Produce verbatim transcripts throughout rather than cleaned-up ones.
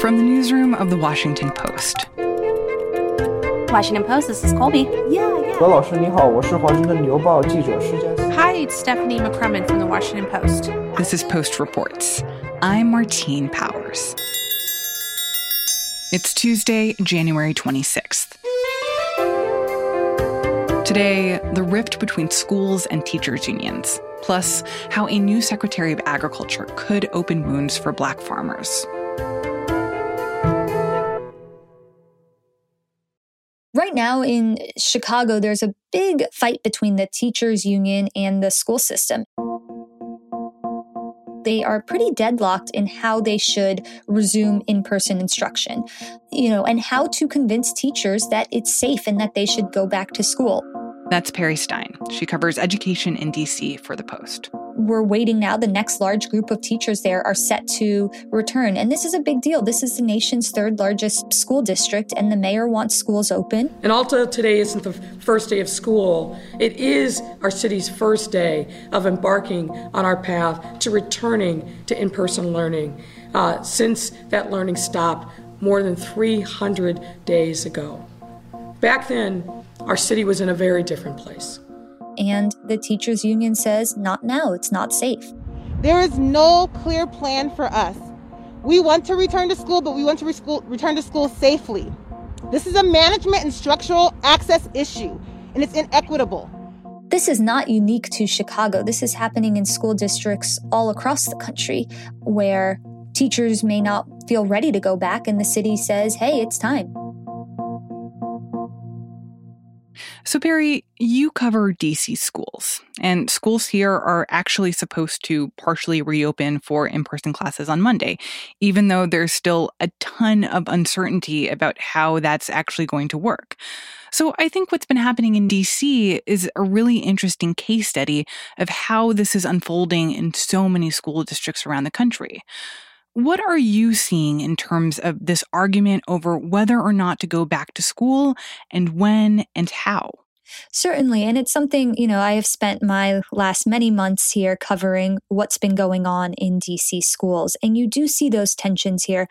From the newsroom of The Washington Post. Washington Post, this is Colby. Yeah, yeah. Hi, it's Stephanie McCrumman from The Washington Post. This is Post Reports. I'm Martine Powers. It's Tuesday, January twenty-sixth. Today, the rift between schools and teachers' unions, plus how a new Secretary of Agriculture could open wounds for Black farmers. Right now in Chicago, there's a big fight between the teachers' union and the school system. They are pretty deadlocked in how they should resume in-person instruction, you know, and how to convince teachers that it's safe and that they should go back to school. That's Perry Stein. She covers education in D C for The Post. We're waiting now. The next large group of teachers there are set to return. And this is a big deal. This is the nation's third largest school district, and the mayor wants schools open. And although today isn't the first day of school, it is our city's first day of embarking on our path to returning to in-person learning uh, since that learning stopped more than three hundred days ago. Back then, our city was in a very different place. And the teachers' union says, not now, it's not safe. There is no clear plan for us. We want to return to school, but we want to re- school, return to school safely. This is a management and structural access issue, and it's inequitable. This is not unique to Chicago. This is happening in school districts all across the country where teachers may not feel ready to go back, and the city says, hey, it's time. So, Perry, you cover D C schools, and schools here are actually supposed to partially reopen for in-person classes on Monday, even though there's still a ton of uncertainty about how that's actually going to work. So I think what's been happening in D C is a really interesting case study of how this is unfolding in so many school districts around the country. What are you seeing in terms of this argument over whether or not to go back to school and when and how? Certainly. And it's something, you know, I have spent my last many months here covering what's been going on in D C schools. And you do see those tensions here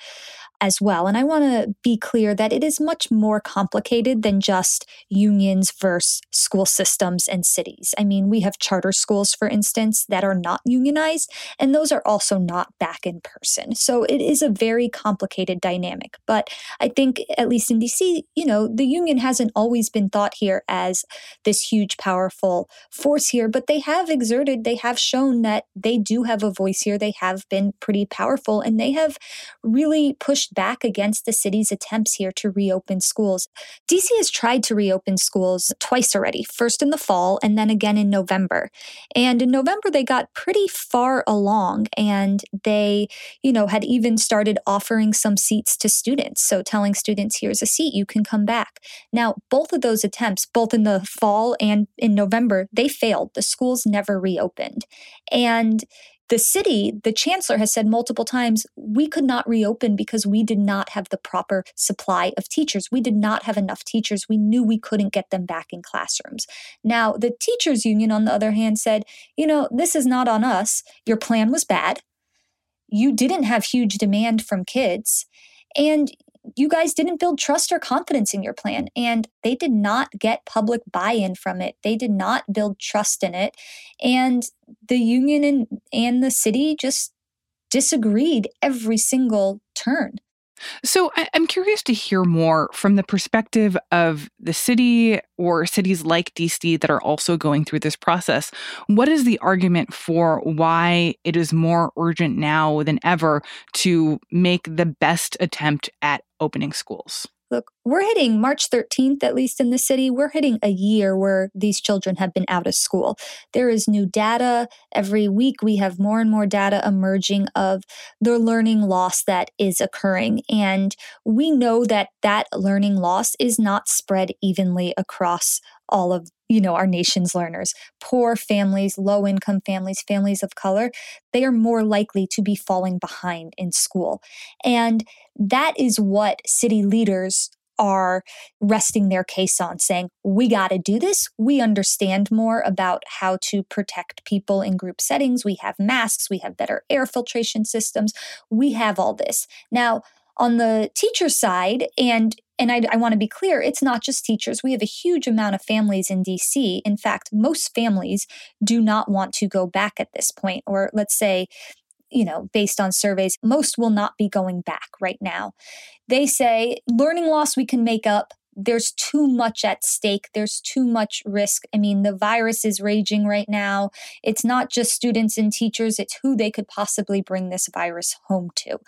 as well. And I want to be clear that it is much more complicated than just unions versus school systems and cities. I mean, we have charter schools, for instance, that are not unionized, and those are also not back in person. So it is a very complicated dynamic. But I think, at least in D C, you know, the union hasn't always been thought here as this huge, powerful force here, but they have exerted, they have shown that they do have a voice here. They have been pretty powerful, and they have really pushed back against the city's attempts here to reopen schools. D C has tried to reopen schools twice already, first in the fall and then again in November. And in November, they got pretty far along, and they, you know, had even started offering some seats to students. So telling students, here's a seat, you can come back. Now, both of those attempts, both in the fall and in November, they failed. The schools never reopened. And the city, the chancellor has said multiple times, we could not reopen because we did not have the proper supply of teachers. We did not have enough teachers. We knew we couldn't get them back in classrooms. Now, the teachers union, on the other hand, said, you know, this is not on us. Your plan was bad. You didn't have huge demand from kids. And you guys didn't build trust or confidence in your plan, and they did not get public buy-in from it. They did not build trust in it. And the union and, and the city just disagreed every single turn. So I'm curious to hear more from the perspective of the city or cities like D C that are also going through this process. What is the argument for why it is more urgent now than ever to make the best attempt at opening schools? Facebook. We're hitting March thirteenth, at least in the city. We're hitting a year where these children have been out of school. There is new data. Every week we have more and more data emerging of the learning loss that is occurring. And we know that that learning loss is not spread evenly across all of, you know, our nation's learners. Poor families, low-income families, families of color, they are more likely to be falling behind in school. And that is what city leaders are resting their case on, saying, we got to do this. We understand more about how to protect people in group settings. We have masks. We have better air filtration systems. We have all this. Now, on the teacher side, and and I, I want to be clear, it's not just teachers. We have a huge amount of families in D C. In fact, most families do not want to go back at this point, or let's say, you know, based on surveys, most will not be going back right now. They say learning loss we can make up. There's too much at stake. There's too much risk. I mean, the virus is raging right now. It's not just students and teachers. It's who they could possibly bring this virus home to.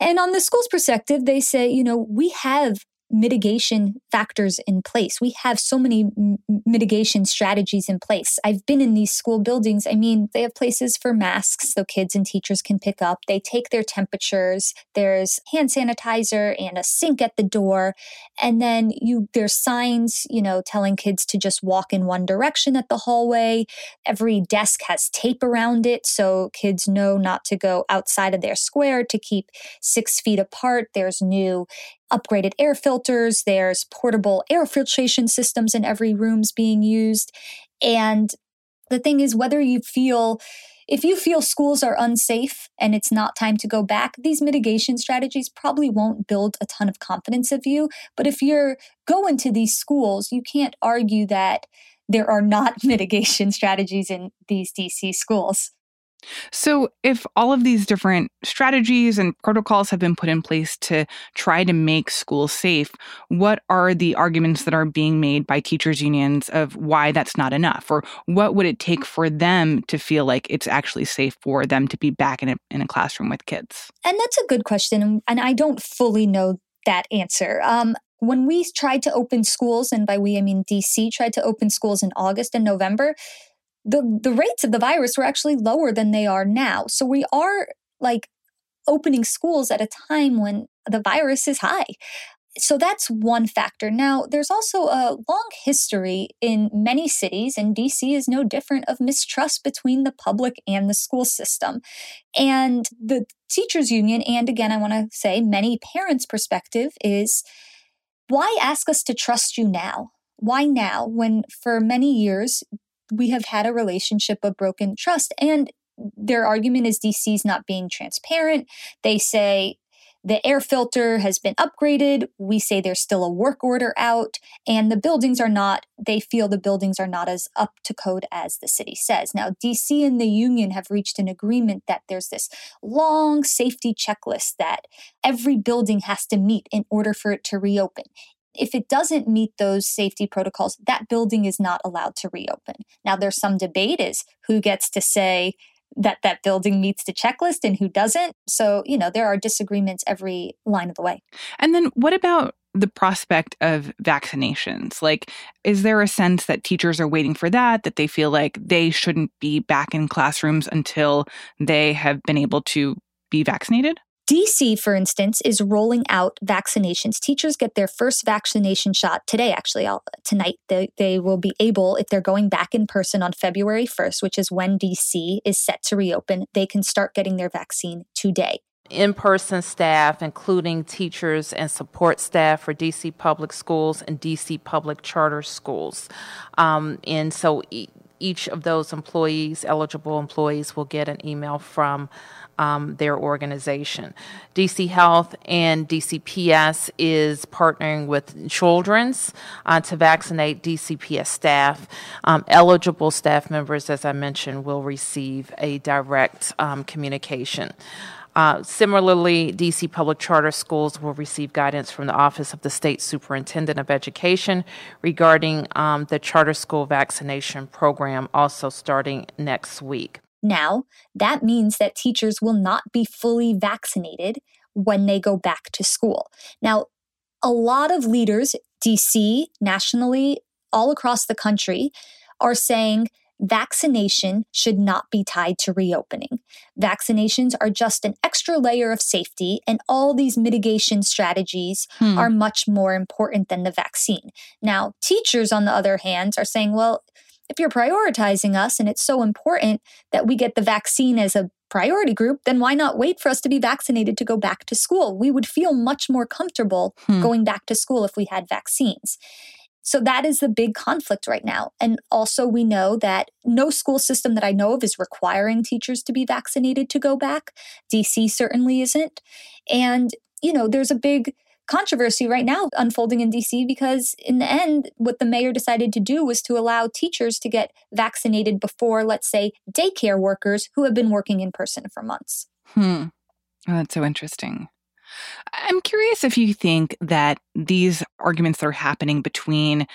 And on the school's perspective, they say, you know, we have mitigation factors in place. We have so many m- mitigation strategies in place. I've been in these school buildings. I mean, they have places for masks so kids and teachers can pick up. They take their temperatures. There's hand sanitizer and a sink at the door. And then you there's signs, you know, telling kids to just walk in one direction at the hallway. Every desk has tape around it so kids know not to go outside of their square, to keep six feet apart. There's new upgraded air filters, there's portable air filtration systems in every room's being used. And the thing is, whether you feel, if you feel schools are unsafe and it's not time to go back, these mitigation strategies probably won't build a ton of confidence of you. But if you're going to these schools, you can't argue that there are not mitigation strategies in these D C schools. So if all of these different strategies and protocols have been put in place to try to make schools safe, what are the arguments that are being made by teachers' unions of why that's not enough? Or what would it take for them to feel like it's actually safe for them to be back in a, in a classroom with kids? And that's a good question. And I don't fully know that answer. Um, when we tried to open schools, and by we, I mean D C, tried to open schools in August and November, The, the rates of the virus were actually lower than they are now. So we are like opening schools at a time when the virus is high. So that's one factor. Now, there's also a long history in many cities, and D C is no different, of mistrust between the public and the school system. And the teachers union, and again, I want to say many parents' perspective is, why ask us to trust you now? Why now, when for many years, we have had a relationship of broken trust? And their argument is D C's not being transparent. They say the air filter has been upgraded. We say there's still a work order out, and the buildings are not, they feel the buildings are not as up to code as the city says. Now, D C and the union have reached an agreement that there's this long safety checklist that every building has to meet in order for it to reopen. If it doesn't meet those safety protocols, that building is not allowed to reopen. Now, there's some debate is who gets to say that that building meets the checklist and who doesn't. So, you know, there are disagreements every line of the way. And then what about the prospect of vaccinations? Like, is there a sense that teachers are waiting for that, that they feel like they shouldn't be back in classrooms until they have been able to be vaccinated? D C, for instance, is rolling out vaccinations. Teachers get their first vaccination shot today, actually, I'll, tonight. They, they will be able, if they're going back in person on February first, which is when D C is set to reopen, they can start getting their vaccine today. In-person staff, including teachers and support staff for D C public schools and D C public charter schools. Um, and so e- each of those employees, eligible employees, will get an email from Um, their organization. D C Health and D C P S is partnering with Children's uh, to vaccinate D C P S staff. Um, eligible staff members, as I mentioned, will receive a direct um, communication. Uh, similarly, D C public charter schools will receive guidance from the Office of the State Superintendent of Education regarding um, the charter school vaccination program, also starting next week. Now, that means that teachers will not be fully vaccinated when they go back to school. Now, a lot of leaders, D C, nationally, all across the country, are saying vaccination should not be tied to reopening. Vaccinations are just an extra layer of safety, and all these mitigation strategies hmm. are much more important than the vaccine. Now, teachers, on the other hand, are saying, well, if you're prioritizing us and it's so important that we get the vaccine as a priority group, then why not wait for us to be vaccinated to go back to school? We would feel much more comfortable hmm. going back to school if we had vaccines. So that is the big conflict right now. And also we know that no school system that I know of is requiring teachers to be vaccinated to go back. D C certainly isn't. And, you know, there's a big controversy right now unfolding in D C because in the end, what the mayor decided to do was to allow teachers to get vaccinated before, let's say, daycare workers who have been working in person for months. Hmm. Oh, that's so interesting. I'm curious if you think that these arguments that are happening between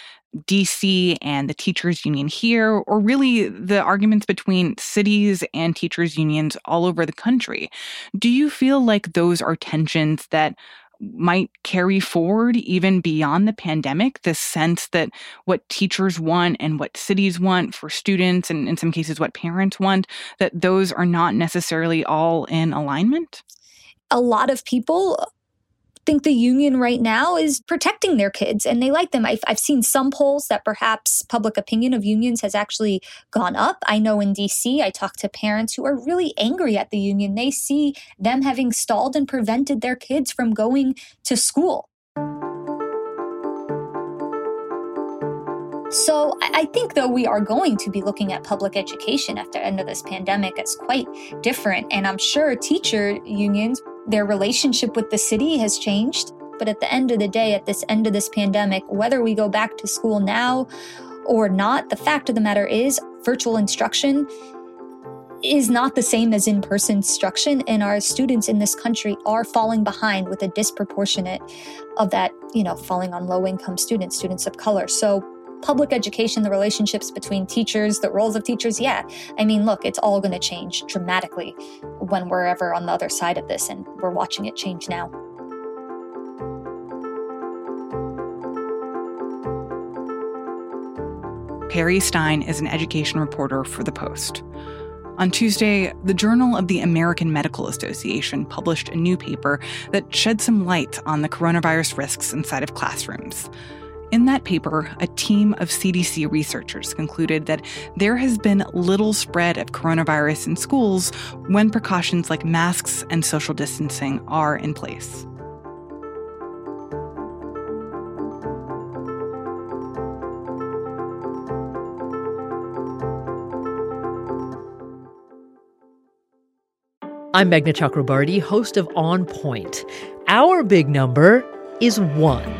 D C and the teachers union here, or really the arguments between cities and teachers unions all over the country, do you feel like those are tensions that might carry forward even beyond the pandemic, the sense that what teachers want and what cities want for students, and in some cases what parents want, that those are not necessarily all in alignment? A lot of people think the union right now is protecting their kids and they like them. I've, I've seen some polls that perhaps public opinion of unions has actually gone up. I know in D C, I talk to parents who are really angry at the union. They see them having stalled and prevented their kids from going to school. So I think, though, we are going to be looking at public education at the end of this pandemic as quite different. And I'm sure teacher unions, their relationship with the city has changed. But at the end of the day, at this end of this pandemic, whether we go back to school now or not, the fact of the matter is virtual instruction is not the same as in-person instruction. And our students in this country are falling behind with a disproportionate of that, you know, falling on low-income students, students of color. So public education, the relationships between teachers, the roles of teachers, yeah. I mean, look, it's all going to change dramatically when we're ever on the other side of this, and we're watching it change now. Perry Stein is an education reporter for The Post. On Tuesday, the Journal of the American Medical Association published a new paper that shed some light on the coronavirus risks inside of classrooms. In that paper, a team of C D C researchers concluded that there has been little spread of coronavirus in schools when precautions like masks and social distancing are in place. I'm Meghna Chakrabarty, host of On Point. Our big number is one.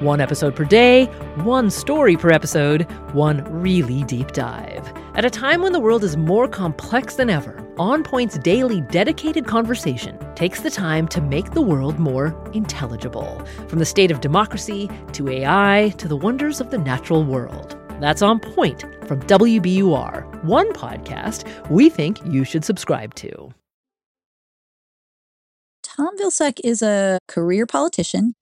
One episode per day, one story per episode, one really deep dive. At a time when the world is more complex than ever, On Point's daily dedicated conversation takes the time to make the world more intelligible. From the state of democracy to A I to the wonders of the natural world. That's On Point from W B U R, one podcast we think you should subscribe to. Tom Vilsack is a career politician.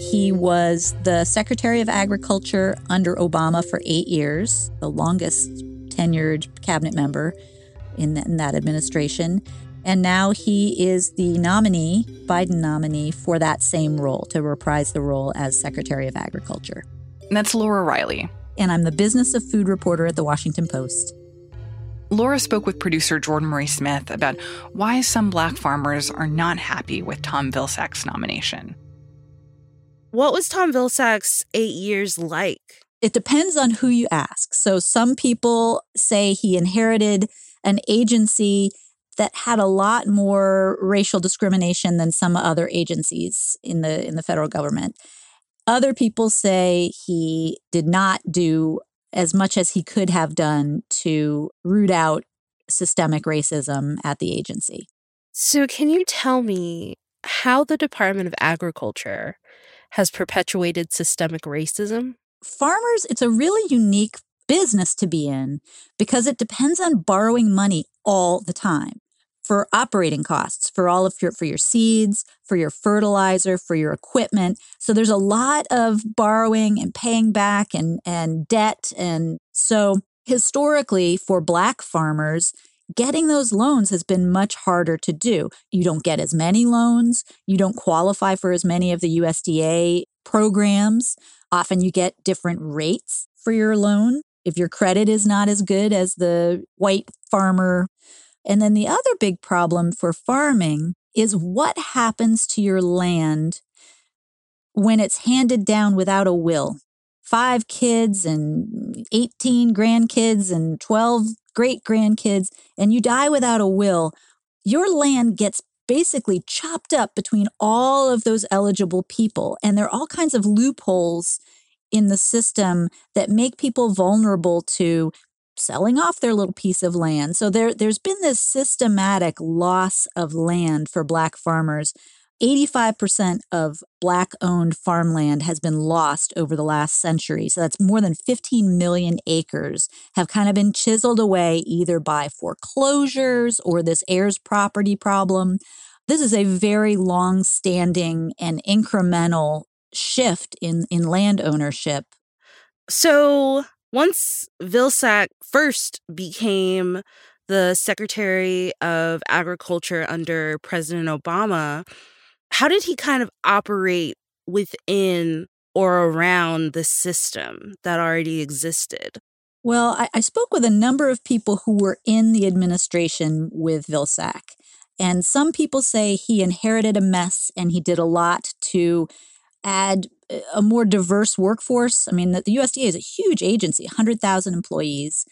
He was the Secretary of Agriculture under Obama for eight years, the longest tenured cabinet member in, the, in that administration. And now he is the nominee, Biden nominee, for that same role, to reprise the role as Secretary of Agriculture. And that's Laura Riley. And I'm the business of food reporter at The Washington Post. Laura spoke with producer Jordan Marie Smith about why some Black farmers are not happy with Tom Vilsack's nomination. What was Tom Vilsack's eight years like? It depends on who you ask. So some people say he inherited an agency that had a lot more racial discrimination than some other agencies in the in the federal government. Other people say he did not do as much as he could have done to root out systemic racism at the agency. So can you tell me how the Department of Agriculture has perpetuated systemic racism? Farmers, it's a really unique business to be in because it depends on borrowing money all the time. for operating costs, for all of your, for your seeds, for your fertilizer, for your equipment. So there's a lot of borrowing and paying back and, and debt. And so historically for Black farmers, getting those loans has been much harder to do. You don't get as many loans. You don't qualify for as many of the U S D A programs. Often you get different rates for your loan if your credit is not as good as the white farmer. And then the other big problem for farming is what happens to your land when it's handed down without a will. Five kids and eighteen grandkids and twelve great-grandkids, and you die without a will, your land gets basically chopped up between all of those eligible people. And there are all kinds of loopholes in the system that make people vulnerable to selling off their little piece of land. So there, there's been this systematic loss of land for Black farmers. eighty-five percent of Black-owned farmland has been lost over the last century. So that's more than fifteen million acres have kind of been chiseled away either by foreclosures or this heirs property problem. This is a very long-standing and incremental shift in, in land ownership. So once Vilsack first became the Secretary of Agriculture under President Obama, how did he kind of operate within or around the system that already existed? Well, I, I spoke with a number of people who were in the administration with Vilsack. And some people say he inherited a mess and he did a lot to add a more diverse workforce. I mean, the, the U S D A is a huge agency, one hundred thousand employees.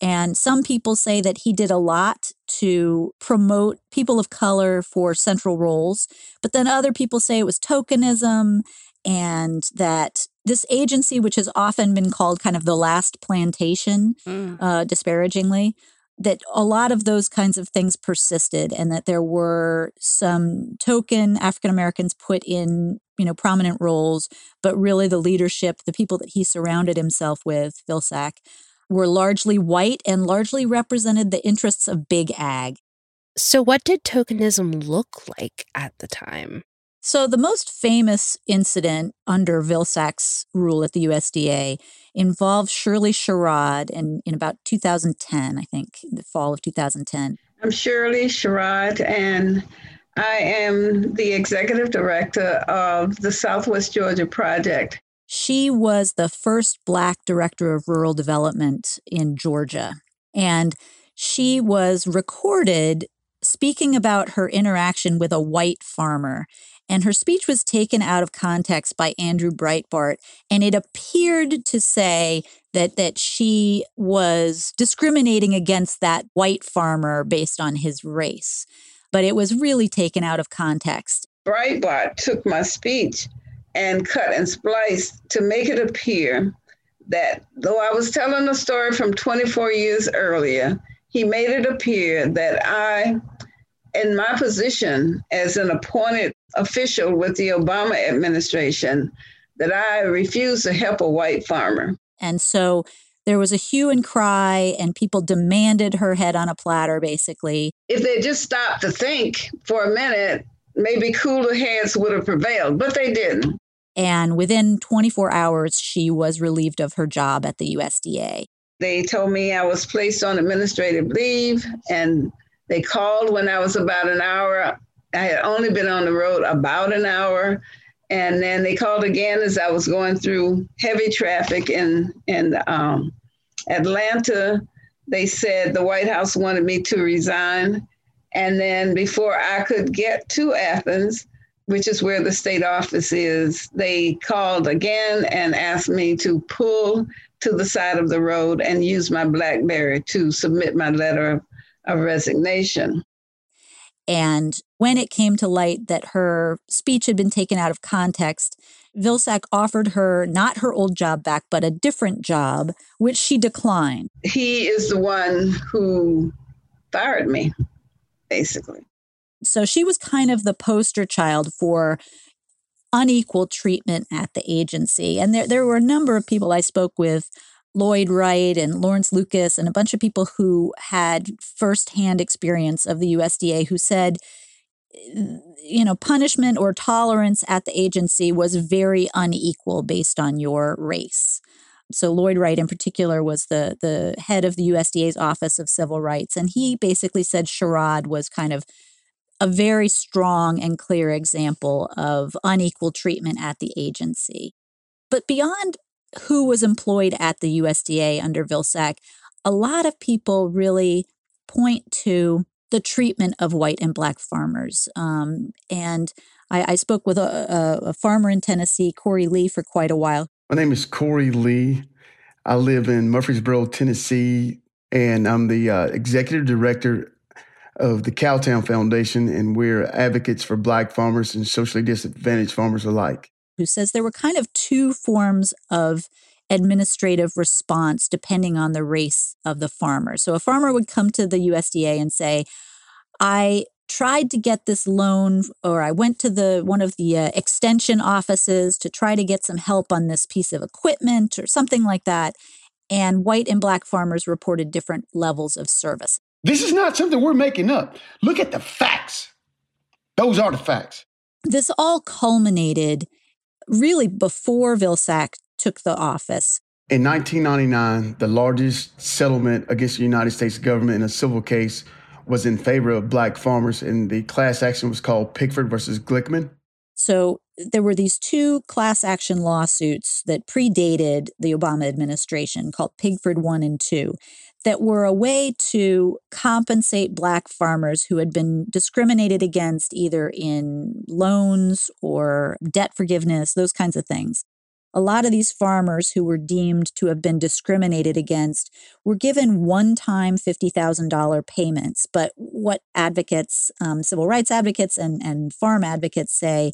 And some people say that he did a lot to promote people of color for central roles. But then other people say it was tokenism and that this agency, which has often been called kind of the last plantation, mm. uh, disparagingly, that a lot of those kinds of things persisted and that there were some token African-Americans put in, you know, prominent roles. But really the leadership, the people that he surrounded himself with, Vilsack, were largely white and largely represented the interests of big ag. So what did tokenism look like at the time? So the most famous incident under Vilsack's rule at the U S D A involved Shirley Sherrod in, in about two thousand ten, I think, the fall of two thousand ten. I'm Shirley Sherrod, and I am the executive director of the Southwest Georgia Project. She was the first Black director of rural development in Georgia, and she was recorded speaking about her interaction with a white farmer, and her speech was taken out of context by Andrew Breitbart, and it appeared to say that that she was discriminating against that white farmer based on his race, but it was really taken out of context. Breitbart took my speech and cut and spliced to make it appear that though I was telling a story from twenty-four years earlier, he made it appear that I, in my position as an appointed official with the Obama administration, that I refused to help a white farmer. And so there was a hue and cry, and people demanded her head on a platter, basically. If they just stopped to think for a minute, maybe cooler heads would have prevailed, but they didn't. And within twenty-four hours, she was relieved of her job at the U S D A. They told me I was placed on administrative leave, and they called when I was about an hour. I had only been on the road about an hour. And then they called again as I was going through heavy traffic in, in um, Atlanta. They said the White House wanted me to resign. And then before I could get to Athens, which is where the state office is, they called again and asked me to pull to the side of the road and use my BlackBerry to submit my letter of resignation. And when it came to light that her speech had been taken out of context, Vilsack offered her not her old job back, but a different job, which she declined. He is the one who fired me, basically. So she was kind of the poster child for unequal treatment at the agency. And there, there were a number of people I spoke with Lloyd Wright and Lawrence Lucas and a bunch of people who had firsthand experience of the U S D A who said, you know, punishment or tolerance at the agency was very unequal based on your race. So Lloyd Wright in particular was the the head of the U S D A's Office of Civil Rights. And he basically said Sherrod was kind of a very strong and clear example of unequal treatment at the agency. But beyond who was employed at the U S D A under Vilsack, a lot of people really point to the treatment of white and black farmers. Um, and I, I spoke with a, a farmer in Tennessee, Corey Lee, for quite a while. My name is Corey Lee. I live in Murfreesboro, Tennessee, and I'm the uh, executive director of the Cowtown Foundation, and we're advocates for black farmers and socially disadvantaged farmers alike. Who says there were kind of two forms of administrative response depending on the race of the farmer. So a farmer would come to the U S D A and say, I tried to get this loan, or I went to the one of the uh, extension offices to try to get some help on this piece of equipment or something like that. And white and black farmers reported different levels of service. This is not something we're making up. Look at the facts. Those are the facts. This all culminated really before Vilsack took the office. In nineteen ninety-nine, the largest settlement against the United States government in a civil case was in favor of black farmers, and the class action was called Pigford versus Glickman. So there were these two class action lawsuits that predated the Obama administration called Pigford one and two that were a way to compensate black farmers who had been discriminated against either in loans or debt forgiveness, those kinds of things. A lot of these farmers who were deemed to have been discriminated against were given one-time fifty thousand dollars payments. But what advocates, um, civil rights advocates and, and farm advocates say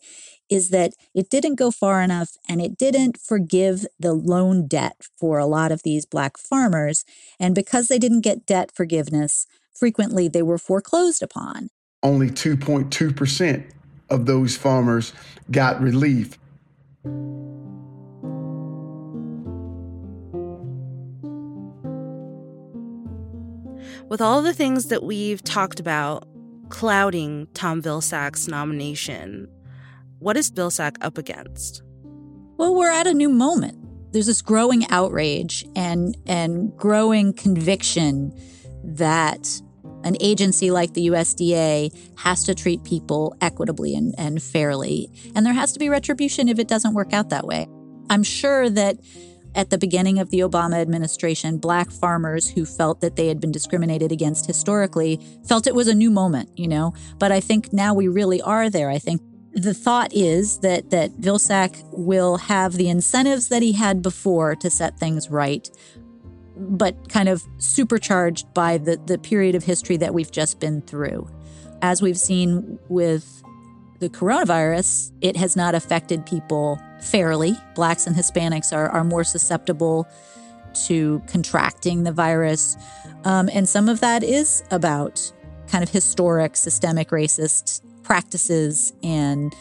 is that it didn't go far enough and it didn't forgive the loan debt for a lot of these black farmers. And because they didn't get debt forgiveness, frequently they were foreclosed upon. Only two point two percent of those farmers got relief. With all the things that we've talked about clouding Tom Vilsack's nomination, what is Vilsack up against? Well, we're at a new moment. There's this growing outrage and, and growing conviction that an agency like the U S D A has to treat people equitably and, and fairly. And there has to be retribution if it doesn't work out that way. I'm sure that at the beginning of the Obama administration, black farmers who felt that they had been discriminated against historically felt it was a new moment, you know. But I think now we really are there. I think the thought is that that Vilsack will have the incentives that he had before to set things right, but kind of supercharged by the, the period of history that we've just been through. As we've seen with the coronavirus, it has not affected people fairly. Blacks and Hispanics are, are more susceptible to contracting the virus. Um, and some of that is about kind of historic systemic racist practices, and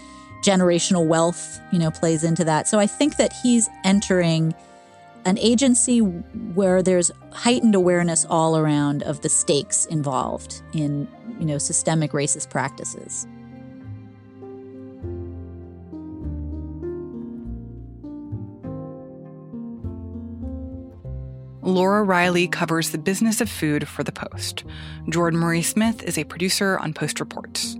generational wealth, you know, plays into that. So I think that he's entering an agency where there's heightened awareness all around of the stakes involved in, you know, systemic racist practices. Laura Riley covers the business of food for The Post. Jordan Marie Smith is a producer on Post Reports.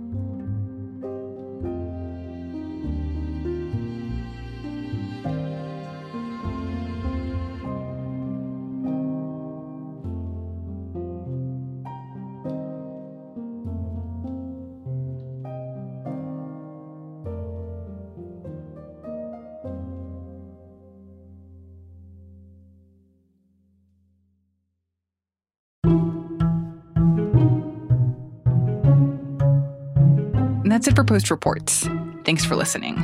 That's it for Post Reports. Thanks for listening.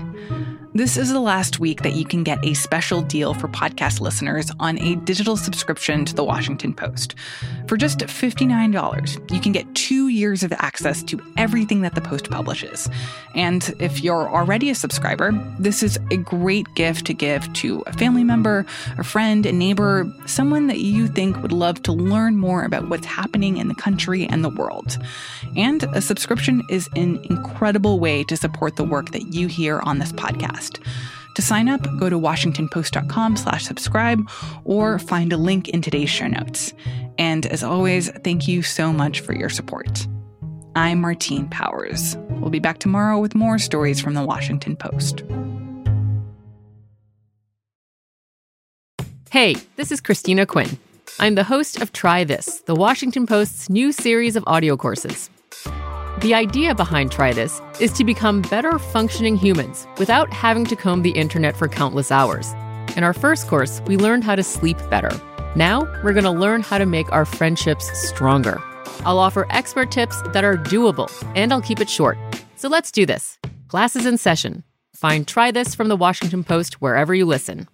This is the last week that you can get a special deal for podcast listeners on a digital subscription to The Washington Post. For just fifty-nine dollars, you can get two years of access to everything that the Post publishes. And if you're already a subscriber, this is a great gift to give to a family member, a friend, a neighbor, someone that you think would love to learn more about what's happening in the country and the world. And a subscription is an incredible way to support the work that you hear on this podcast. To sign up, go to washingtonpost.com slash subscribe or find a link in today's show notes. And as always, thank you so much for your support. I'm Martine Powers. We'll be back tomorrow with more stories from The Washington Post. Hey, this is Christina Quinn. I'm the host of Try This, The Washington Post's new series of audio courses. The idea behind Try This is to become better functioning humans without having to comb the internet for countless hours. In our first course, we learned how to sleep better. Now, we're going to learn how to make our friendships stronger. I'll offer expert tips that are doable, and I'll keep it short. So let's do this. Class is in session. Find Try This from The Washington Post wherever you listen.